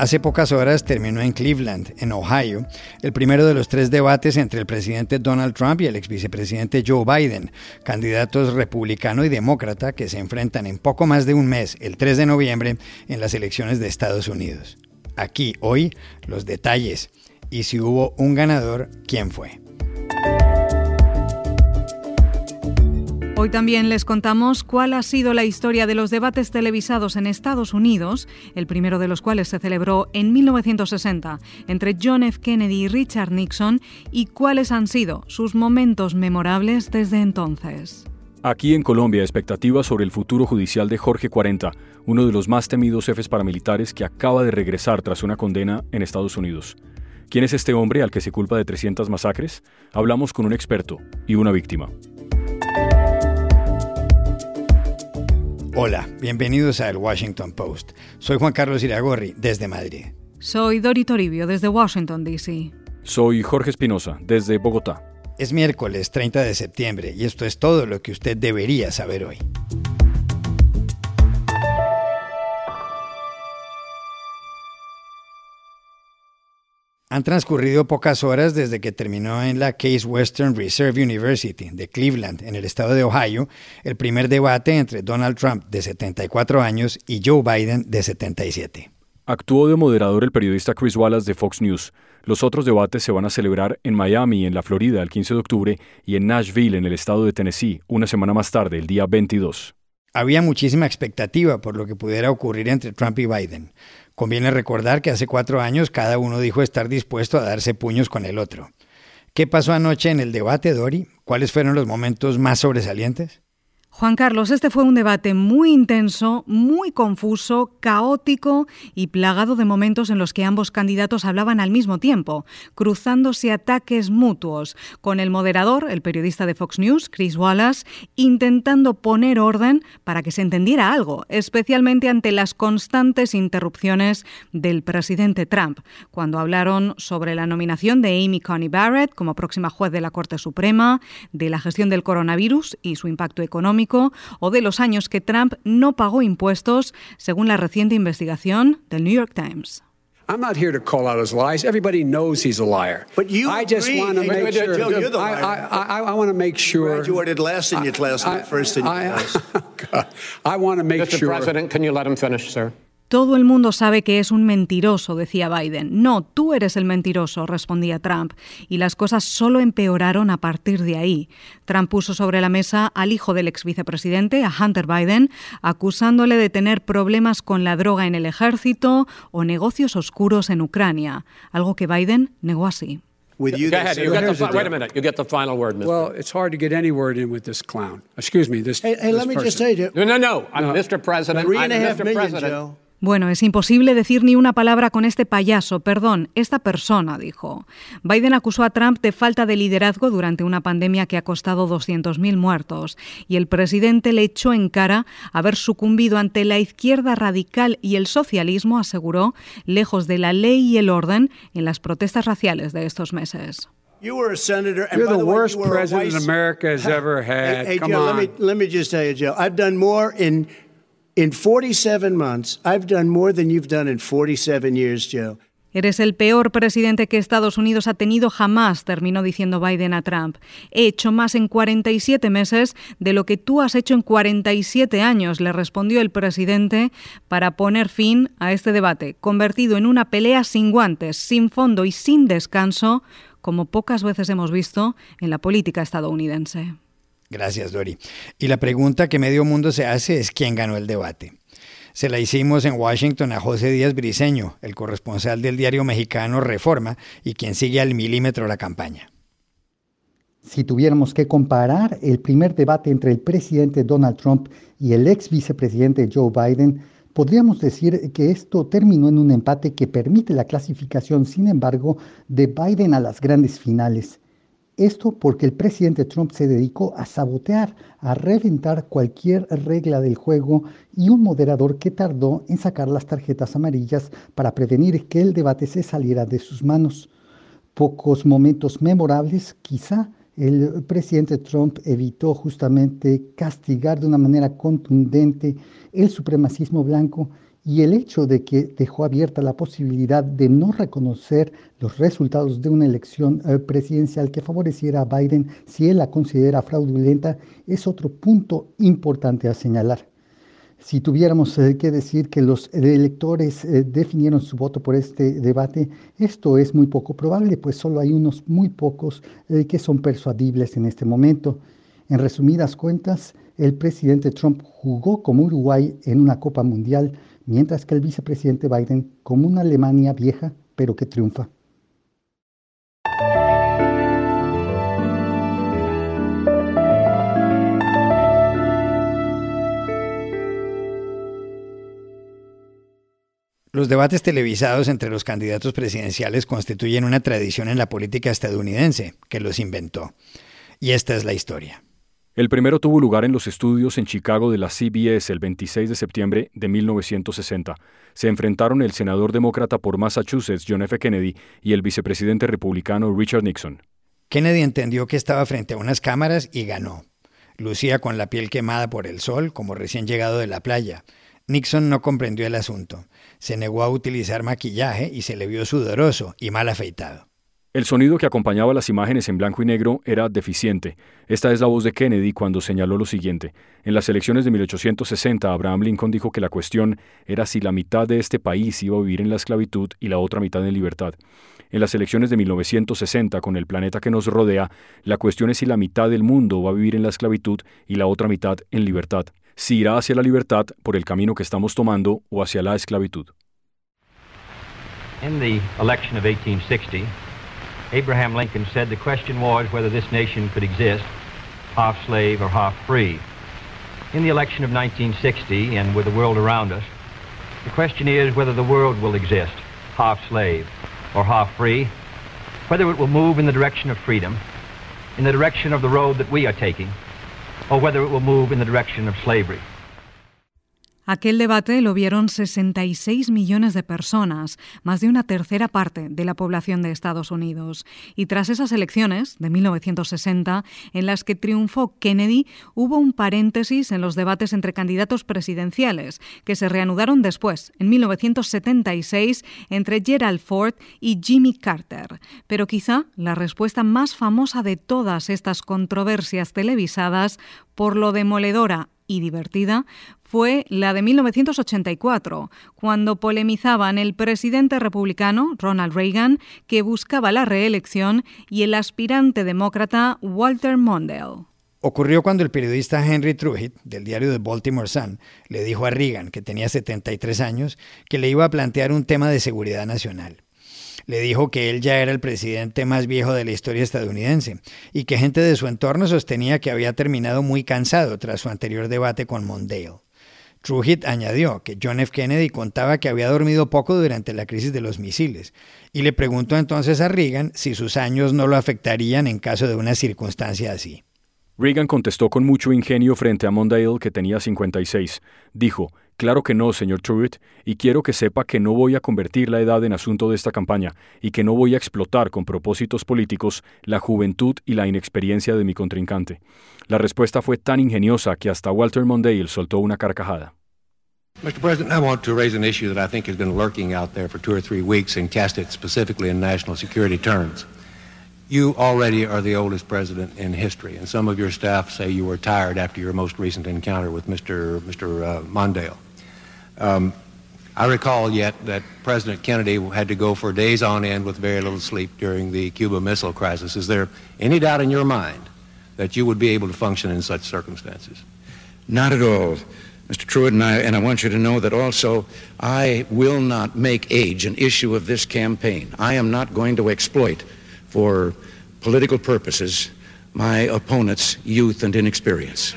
Hace pocas horas terminó en Cleveland, en Ohio, el primero de los 3 debates entre el presidente Donald Trump y el exvicepresidente Joe Biden, candidatos republicano y demócrata que se enfrentan en poco más de un mes, el 3 de noviembre, en las elecciones de Estados Unidos. Aquí, hoy, los detalles y si hubo un ganador, ¿quién fue? Hoy también les contamos cuál ha sido la historia de los debates televisados en Estados Unidos, el primero de los cuales se celebró en 1960 entre John F. Kennedy y Richard Nixon, y cuáles han sido sus momentos memorables desde entonces. Aquí en Colombia, expectativas sobre el futuro judicial de Jorge 40, uno de los más temidos jefes paramilitares que acaba de regresar tras una condena en Estados Unidos. ¿Quién es este hombre al que se culpa de 300 masacres? Hablamos con un experto y una víctima. Hola, bienvenidos a El Washington Post. Soy Juan Carlos Iragorri, desde Madrid. Soy Dori Toribio, desde Washington, D.C. Soy Jorge Espinosa, desde Bogotá. Es miércoles 30 de septiembre y esto es todo lo que usted debería saber hoy. Han transcurrido pocas horas desde que terminó en la Case Western Reserve University de Cleveland, en el estado de Ohio, el primer debate entre Donald Trump, de 74 años, y Joe Biden, de 77. Actuó de moderador el periodista Chris Wallace de Fox News. Los otros debates se van a celebrar en Miami, en la Florida, el 15 de octubre, y en Nashville, en el estado de Tennessee, una semana más tarde, el día 22. Había muchísima expectativa por lo que pudiera ocurrir entre Trump y Biden. Conviene recordar que hace 4 años cada uno dijo estar dispuesto a darse puños con el otro. ¿Qué pasó anoche en el debate, Dori? ¿Cuáles fueron los momentos más sobresalientes? Juan Carlos, este fue un debate muy intenso, muy confuso, caótico y plagado de momentos en los que ambos candidatos hablaban al mismo tiempo, cruzándose ataques mutuos, con el moderador, el periodista de Fox News, Chris Wallace, intentando poner orden para que se entendiera algo, especialmente ante las constantes interrupciones del presidente Trump, cuando hablaron sobre la nominación de Amy Coney Barrett como próxima juez de la Corte Suprema, de la gestión del coronavirus y su impacto económico, o de los años que Trump no pagó impuestos, según la reciente investigación del New York Times. I'm not here to call out his lies. Everybody knows he's a liar. But you I just agree. Want to make sure. You're the liar. I want to make sure. You graduated last in your class, not first in your class. I want to make Mr. sure. Mr. President, can you let him finish, sir? Todo el mundo sabe que es un mentiroso, decía Biden. No, tú eres el mentiroso, respondía Trump. Y las cosas solo empeoraron a partir de ahí. Trump puso sobre la mesa al hijo del exvicepresidente, a Hunter Biden, acusándole de tener problemas con la droga en el ejército o negocios oscuros en Ucrania, algo que Biden negó así. With you, go ahead. Wait a minute. You get the final word, Mr. Well, it's hard to get any word in with this clown. Excuse me. Hey, let me person. Just say to you. No. I'm Mr. President. 3.5 million, Joe. Bueno, es imposible decir ni una palabra con este payaso, perdón, esta persona, dijo. Biden acusó a Trump de falta de liderazgo durante una pandemia que ha costado 200.000 muertos, y el presidente le echó en cara haber sucumbido ante la izquierda radical y el socialismo, aseguró, lejos de la ley y el orden en las protestas raciales de estos meses. You were a senator, and you're by the worst way, you were president America has ever had. Hey, Come Joe, on. Let me just tell you, Joe, I've done more in 47 months, I've done more than you've done in 47 years, Joe. Eres el peor presidente que Estados Unidos ha tenido jamás, terminó diciendo Biden a Trump. He hecho más en 47 meses de lo que tú has hecho en 47 años, le respondió el presidente para poner fin a este debate, convertido en una pelea sin guantes, sin fondo y sin descanso, como pocas veces hemos visto en la política estadounidense. Gracias, Dori. Y la pregunta que medio mundo se hace es ¿quién ganó el debate? Se la hicimos en Washington a José Díaz Briseño, el corresponsal del diario mexicano Reforma y quien sigue al milímetro la campaña. Si tuviéramos que comparar el primer debate entre el presidente Donald Trump y el ex vicepresidente Joe Biden, podríamos decir que esto terminó en un empate que permite la clasificación, sin embargo, de Biden a las grandes finales. Esto porque el presidente Trump se dedicó a sabotear, a reventar cualquier regla del juego y un moderador que tardó en sacar las tarjetas amarillas para prevenir que el debate se saliera de sus manos. Pocos momentos memorables, quizá el presidente Trump evitó justamente castigar de una manera contundente el supremacismo blanco Y el hecho de que dejó abierta la posibilidad de no reconocer los resultados de una elección presidencial que favoreciera a Biden si él la considera fraudulenta es otro punto importante a señalar. Si tuviéramos que decir que los electores definieron su voto por este debate, esto es muy poco probable, pues solo hay unos muy pocos que son persuadibles en este momento. En resumidas cuentas, el presidente Trump jugó como Uruguay en una Copa Mundial, mientras que el vicepresidente Biden como una Alemania vieja, pero que triunfa. Los debates televisados entre los candidatos presidenciales constituyen una tradición en la política estadounidense que los inventó. Y esta es la historia. El primero tuvo lugar en los estudios en Chicago de la CBS el 26 de septiembre de 1960. Se enfrentaron el senador demócrata por Massachusetts, John F. Kennedy, y el vicepresidente republicano Richard Nixon. Kennedy entendió que estaba frente a unas cámaras y ganó. Lucía con la piel quemada por el sol, como recién llegado de la playa. Nixon no comprendió el asunto. Se negó a utilizar maquillaje y se le vio sudoroso y mal afeitado. El sonido que acompañaba las imágenes en blanco y negro era deficiente. Esta es la voz de Kennedy cuando señaló lo siguiente. En las elecciones de 1860, Abraham Lincoln dijo que la cuestión era si la mitad de este país iba a vivir en la esclavitud y la otra mitad en libertad. En las elecciones de 1960, con el planeta que nos rodea, la cuestión es si la mitad del mundo va a vivir en la esclavitud y la otra mitad en libertad. Si irá hacia la libertad por el camino que estamos tomando o hacia la esclavitud. En la elección de 1860, Abraham Lincoln said the question was whether this nation could exist, half slave or half free. In the election of 1960, and with the world around us, the question is whether the world will exist, half slave or half free, whether it will move in the direction of freedom, in the direction of the road that we are taking, or whether it will move in the direction of slavery. Aquel debate lo vieron 66 millones de personas, más de una tercera parte de la población de Estados Unidos. Y tras esas elecciones de 1960, en las que triunfó Kennedy, hubo un paréntesis en los debates entre candidatos presidenciales, que se reanudaron después, en 1976, entre Gerald Ford y Jimmy Carter. Pero quizá la respuesta más famosa de todas estas controversias televisadas, por lo demoledora y divertida, fue la de 1984, cuando polemizaban el presidente republicano, Ronald Reagan, que buscaba la reelección, y el aspirante demócrata, Walter Mondale. Ocurrió cuando el periodista Henry Trujillo, del diario The Baltimore Sun, le dijo a Reagan, que tenía 73 años, que le iba a plantear un tema de seguridad nacional. Le dijo que él ya era el presidente más viejo de la historia estadounidense y que gente de su entorno sostenía que había terminado muy cansado tras su anterior debate con Mondale. Truitt añadió que John F. Kennedy contaba que había dormido poco durante la crisis de los misiles y le preguntó entonces a Reagan si sus años no lo afectarían en caso de una circunstancia así. Reagan contestó con mucho ingenio frente a Mondale, que tenía 56. Dijo: «Claro que no, señor Truitt, y quiero que sepa que no voy a convertir la edad en asunto de esta campaña y que no voy a explotar con propósitos políticos la juventud y la inexperiencia de mi contrincante». La respuesta fue tan ingeniosa que hasta Walter Mondale soltó una carcajada. Mr. President, I want to raise an issue that I think has been lurking out there for 2 or 3 weeks and cast it specifically in national security terms. You already are the oldest president in history, and some of your staff say you were tired after your most recent encounter with Mr. Mondale. I recall yet that President Kennedy had to go for days on end with very little sleep during the Cuban Missile Crisis. Is there any doubt in your mind that you would be able to function in such circumstances? Not at all, Mr. Truitt, and I want you to know that also I will not make age an issue of this campaign. I am not going to exploit, for political purposes, my opponent's youth and inexperience.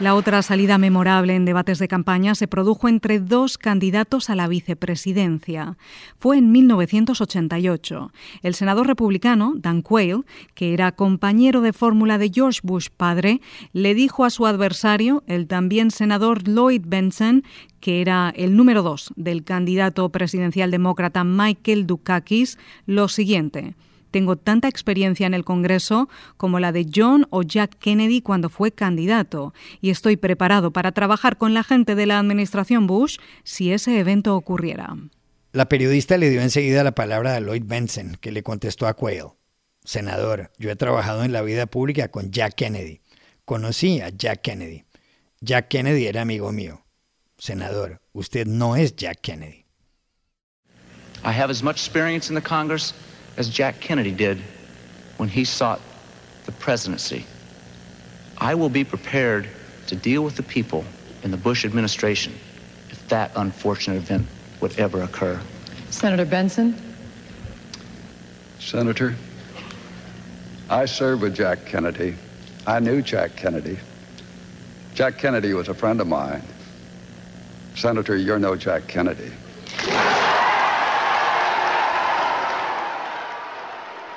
La otra salida memorable en debates de campaña se produjo entre dos candidatos a la vicepresidencia. Fue en 1988. El senador republicano, Dan Quayle, que era compañero de fórmula de George Bush padre, le dijo a su adversario, el también senador Lloyd Bentsen, que era el número 2 del candidato presidencial demócrata Michael Dukakis, lo siguiente: Tengo tanta experiencia en el Congreso como la de John o Jack Kennedy cuando fue candidato, y estoy preparado para trabajar con la gente de la administración Bush si ese evento ocurriera. La periodista le dio enseguida la palabra a Lloyd Bentsen, que le contestó a Quayle: senador, yo he trabajado en la vida pública con Jack Kennedy. Conocí a Jack Kennedy. Jack Kennedy era amigo mío. Senador, usted no es Jack Kennedy. I have as much experience in the Congress as Jack Kennedy did when he sought the presidency. I will be prepared to deal with the people in the Bush administration if that unfortunate event would ever occur. Senator Benson? Senator, I served with Jack Kennedy. I knew Jack Kennedy. Jack Kennedy was a friend of mine. Senator, you're no Jack Kennedy.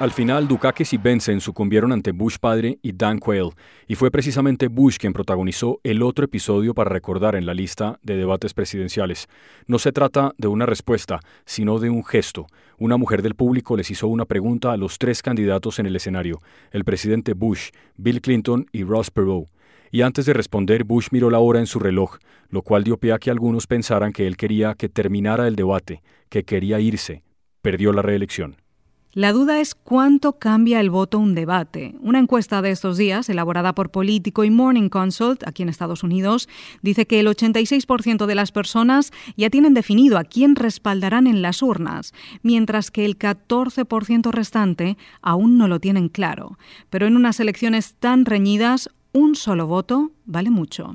Al final, Dukakis y Bentsen sucumbieron ante Bush padre y Dan Quayle, y fue precisamente Bush quien protagonizó el otro episodio para recordar en la lista de debates presidenciales. No se trata de una respuesta, sino de un gesto. Una mujer del público les hizo una pregunta a los tres candidatos en el escenario, el presidente Bush, Bill Clinton y Ross Perot. Y antes de responder, Bush miró la hora en su reloj, lo cual dio pie a que algunos pensaran que él quería que terminara el debate, que quería irse. Perdió la reelección. La duda es cuánto cambia el voto un debate. Una encuesta de estos días, elaborada por Politico y Morning Consult, aquí en Estados Unidos, dice que el 86% de las personas ya tienen definido a quién respaldarán en las urnas, mientras que el 14% restante aún no lo tienen claro. Pero en unas elecciones tan reñidas, un solo voto vale mucho.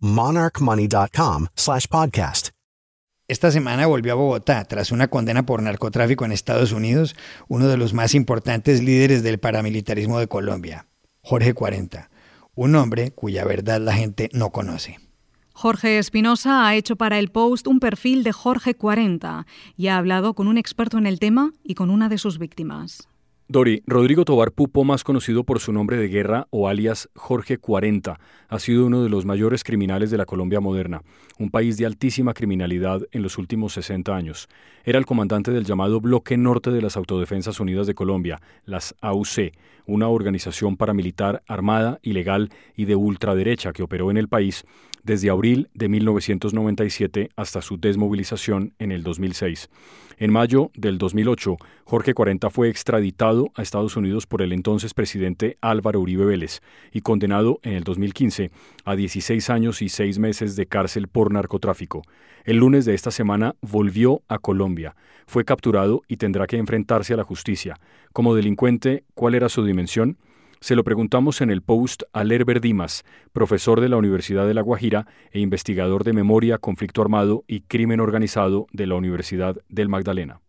monarchmoney.com/podcast. Esta semana volvió a Bogotá tras una condena por narcotráfico en Estados Unidos, uno de los más importantes líderes del paramilitarismo de Colombia, Jorge 40, un hombre cuya verdad la gente no conoce. Jorge Espinosa ha hecho para el Post un perfil de Jorge 40 y ha hablado con un experto en el tema y con una de sus víctimas. Dori, Rodrigo Tobar Pupo, más conocido por su nombre de guerra o alias Jorge 40, ha sido uno de los mayores criminales de la Colombia moderna, un país de altísima criminalidad en los últimos 60 años. Era el comandante del llamado Bloque Norte de las Autodefensas Unidas de Colombia, las AUC, una organización paramilitar armada, ilegal y de ultraderecha que operó en el país desde abril de 1997 hasta su desmovilización en el 2006. En mayo del 2008, Jorge 40 fue extraditado a Estados Unidos por el entonces presidente Álvaro Uribe Vélez y condenado en el 2015 a 16 años y 6 meses de cárcel por narcotráfico. El lunes de esta semana volvió a Colombia, fue capturado y tendrá que enfrentarse a la justicia. Como delincuente, ¿cuál era su dimensión? Se lo preguntamos en el Post a Lerber Dimas, profesor de la Universidad de La Guajira e investigador de memoria, conflicto armado y crimen organizado de la Universidad del Magdalena.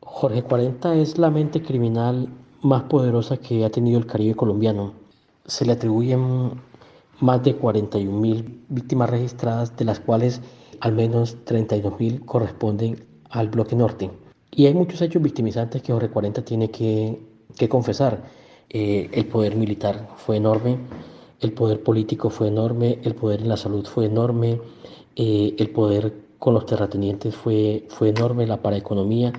Jorge 40 es la mente criminal más poderosa que ha tenido el Caribe colombiano. Se le atribuyen más de 41.000 víctimas registradas, de las cuales al menos 32.000 corresponden al Bloque Norte. Y hay muchos hechos victimizantes que Jorge 40 tiene que confesar. El poder militar fue enorme, el poder político fue enorme, el poder en la salud fue enorme, el poder con los terratenientes fue enorme, la paraeconomía.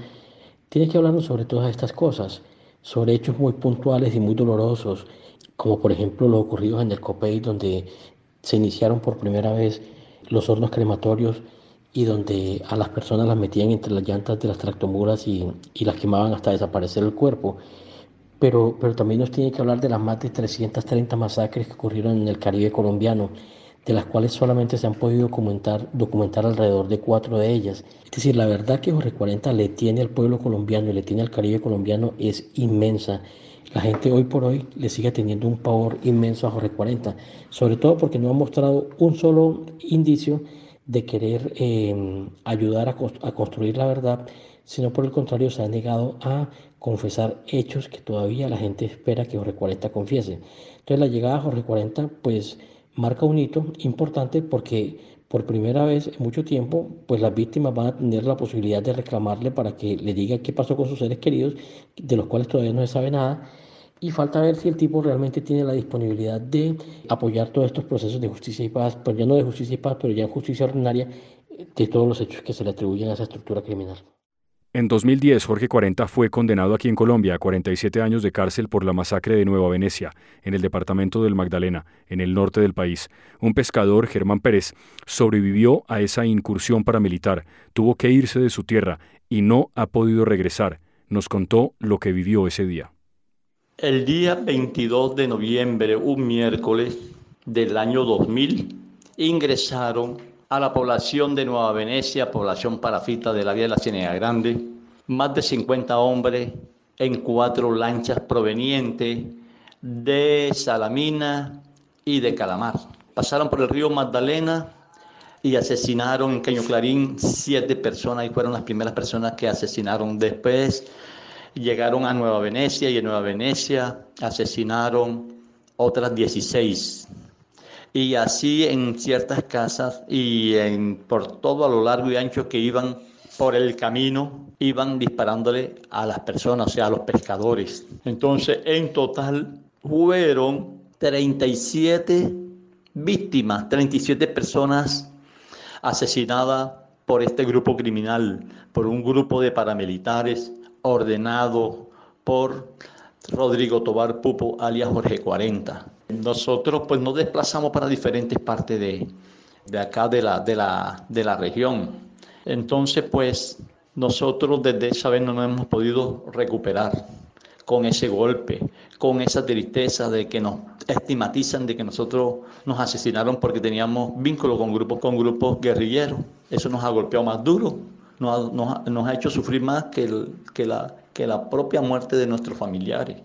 Tiene que hablarnos sobre todas estas cosas, sobre hechos muy puntuales y muy dolorosos, como por ejemplo los ocurridos en el COPEI, donde se iniciaron por primera vez los hornos crematorios y donde a las personas las metían entre las llantas de las tractomulas y las quemaban hasta desaparecer el cuerpo. Pero también nos tiene que hablar de las más de 330 masacres que ocurrieron en el Caribe colombiano, de las cuales solamente se han podido documentar alrededor de 4 de ellas. Es decir, la verdad que Jorge 40 le tiene al pueblo colombiano y le tiene al Caribe colombiano es inmensa. La gente hoy por hoy le sigue teniendo un pavor inmenso a Jorge 40, sobre todo porque no ha mostrado un solo indicio de querer ayudar a construir la verdad, sino por el contrario se ha negado a confesar hechos que todavía la gente espera que Jorge 40 confiese. Entonces la llegada a Jorge 40 pues marca un hito importante porque por primera vez en mucho tiempo pues las víctimas van a tener la posibilidad de reclamarle para que le diga qué pasó con sus seres queridos, de los cuales todavía no se sabe nada, y falta ver si el tipo realmente tiene la disponibilidad de apoyar todos estos procesos de justicia y paz, pero ya no de justicia y paz, pero ya justicia ordinaria de todos los hechos que se le atribuyen a esa estructura criminal. En 2010, Jorge 40 fue condenado aquí en Colombia a 47 años de cárcel por la masacre de Nueva Venecia, en el departamento del Magdalena, en el norte del país. Un pescador, Germán Pérez, sobrevivió a esa incursión paramilitar, tuvo que irse de su tierra y no ha podido regresar. Nos contó lo que vivió ese día. El día 22 de noviembre, un miércoles del año 2000, ingresaron a la población de Nueva Venecia, población parafita de la vía de la Ciénaga Grande, más de 50 hombres en 4 lanchas provenientes de Salamina y de Calamar. Pasaron por el río Magdalena y asesinaron en Caño Clarín 7 personas y fueron las primeras personas que asesinaron. Después llegaron a Nueva Venecia y en Nueva Venecia asesinaron otras 16. Y así en ciertas casas y por todo a lo largo y ancho que iban por el camino, iban disparándole a las personas, o sea, a los pescadores. Entonces, en total, fueron 37 víctimas, 37 personas asesinadas por este grupo criminal, por un grupo de paramilitares ordenado por Rodrigo Tobar Pupo, alias Jorge 40. Nosotros pues nos desplazamos para diferentes partes de acá de la región. Entonces pues nosotros desde esa vez no nos hemos podido recuperar con ese golpe, con esa tristeza de que nos estigmatizan, de que nosotros nos asesinaron porque teníamos vínculo con grupos guerrilleros. Eso nos ha golpeado más duro, nos ha hecho sufrir más que la propia muerte de nuestros familiares.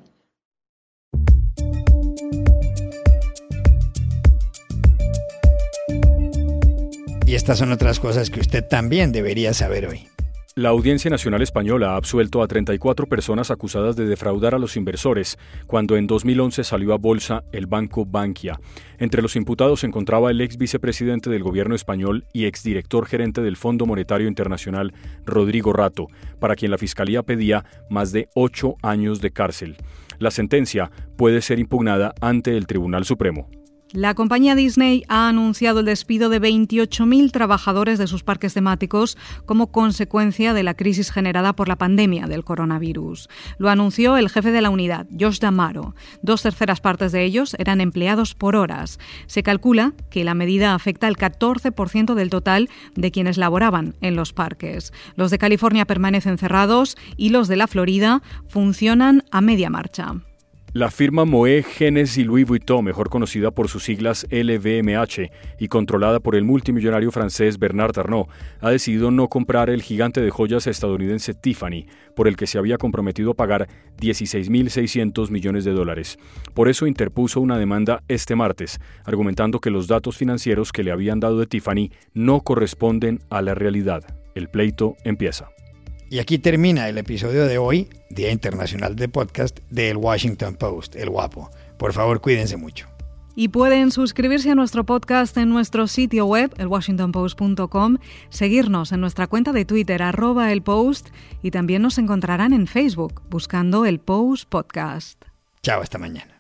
Y estas son otras cosas que usted también debería saber hoy. La Audiencia Nacional Española ha absuelto a 34 personas acusadas de defraudar a los inversores cuando en 2011 salió a bolsa el banco Bankia. Entre los imputados se encontraba el ex vicepresidente del gobierno español y exdirector gerente del Fondo Monetario Internacional, Rodrigo Rato, para quien la fiscalía pedía más de 8 años de cárcel. La sentencia puede ser impugnada ante el Tribunal Supremo. La compañía Disney ha anunciado el despido de 28.000 trabajadores de sus parques temáticos como consecuencia de la crisis generada por la pandemia del coronavirus. Lo anunció el jefe de la unidad, Josh D'Amaro. 2/3 de ellos eran empleados por horas. Se calcula que la medida afecta al 14% del total de quienes laboraban en los parques. Los de California permanecen cerrados y los de la Florida funcionan a media marcha. La firma Moët, Genes y Louis Vuitton, mejor conocida por sus siglas LVMH y controlada por el multimillonario francés Bernard Arnault, ha decidido no comprar el gigante de joyas estadounidense Tiffany, por el que se había comprometido a pagar $16.600 millones. Por eso interpuso una demanda este martes, argumentando que los datos financieros que le habían dado de Tiffany no corresponden a la realidad. El pleito empieza. Y aquí termina el episodio de hoy, Día Internacional de Podcast, del Washington Post, El Guapo. Por favor, cuídense mucho. Y pueden suscribirse a nuestro podcast en nuestro sitio web, elwashingtonpost.com, seguirnos en nuestra cuenta de Twitter, @elpost, y también nos encontrarán en Facebook, buscando El Post Podcast. Chao, hasta mañana.